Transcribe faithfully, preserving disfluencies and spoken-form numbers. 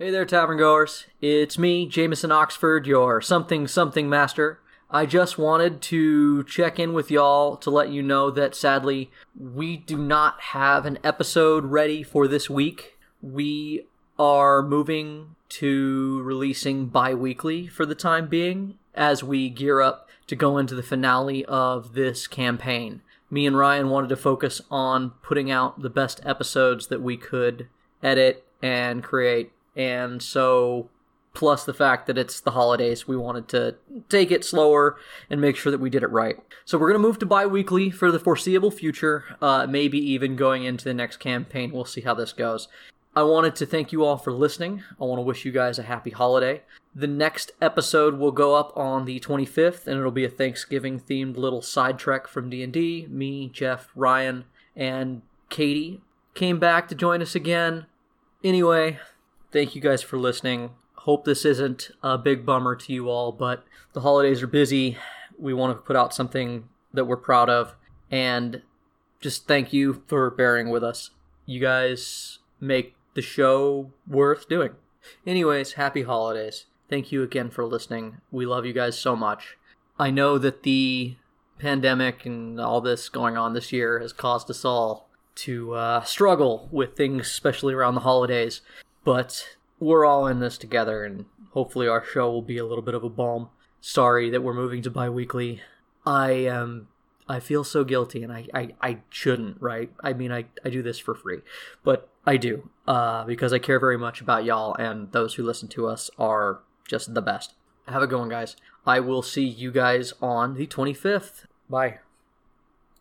Hey there, tavern goers. It's me, Jameson Oxford, your something something master. I just wanted to check in with y'all to let you know that sadly, we do not have an episode ready for this week. We are moving to releasing bi-weekly for the time being as we gear up to go into the finale of this campaign. Me and Ryan wanted to focus on putting out the best episodes that we could edit and create. And so, plus the fact that it's the holidays, we wanted to take it slower and make sure that we did it right. So we're going to move to bi-weekly for the foreseeable future, uh, maybe even going into the next campaign. We'll see how this goes. I wanted to thank you all for listening. I want to wish you guys a happy holiday. The next episode will go up on the twenty-fifth, and it'll be a Thanksgiving-themed little sidetrack from D and D. Me, Jeff, Ryan, and Katie came back to join us again. Anyway, thank you guys for listening. Hope this isn't a big bummer to you all, but the holidays are busy. We want to put out something that we're proud of, and just thank you for bearing with us. You guys make the show worth doing. Anyways, happy holidays. Thank you again for listening. We love you guys so much. I know that the pandemic and all this going on this year has caused us all to uh, struggle with things, especially around the holidays. But we're all in this together, and hopefully our show will be a little bit of a balm. Sorry that we're moving to bi-weekly. I um, I feel so guilty, and I, I, I shouldn't, right? I mean, I, I do this for free, but I do, uh, because I care very much about y'all, and those who listen to us are just the best. Have a good one, guys. I will see you guys on the twenty-fifth. Bye.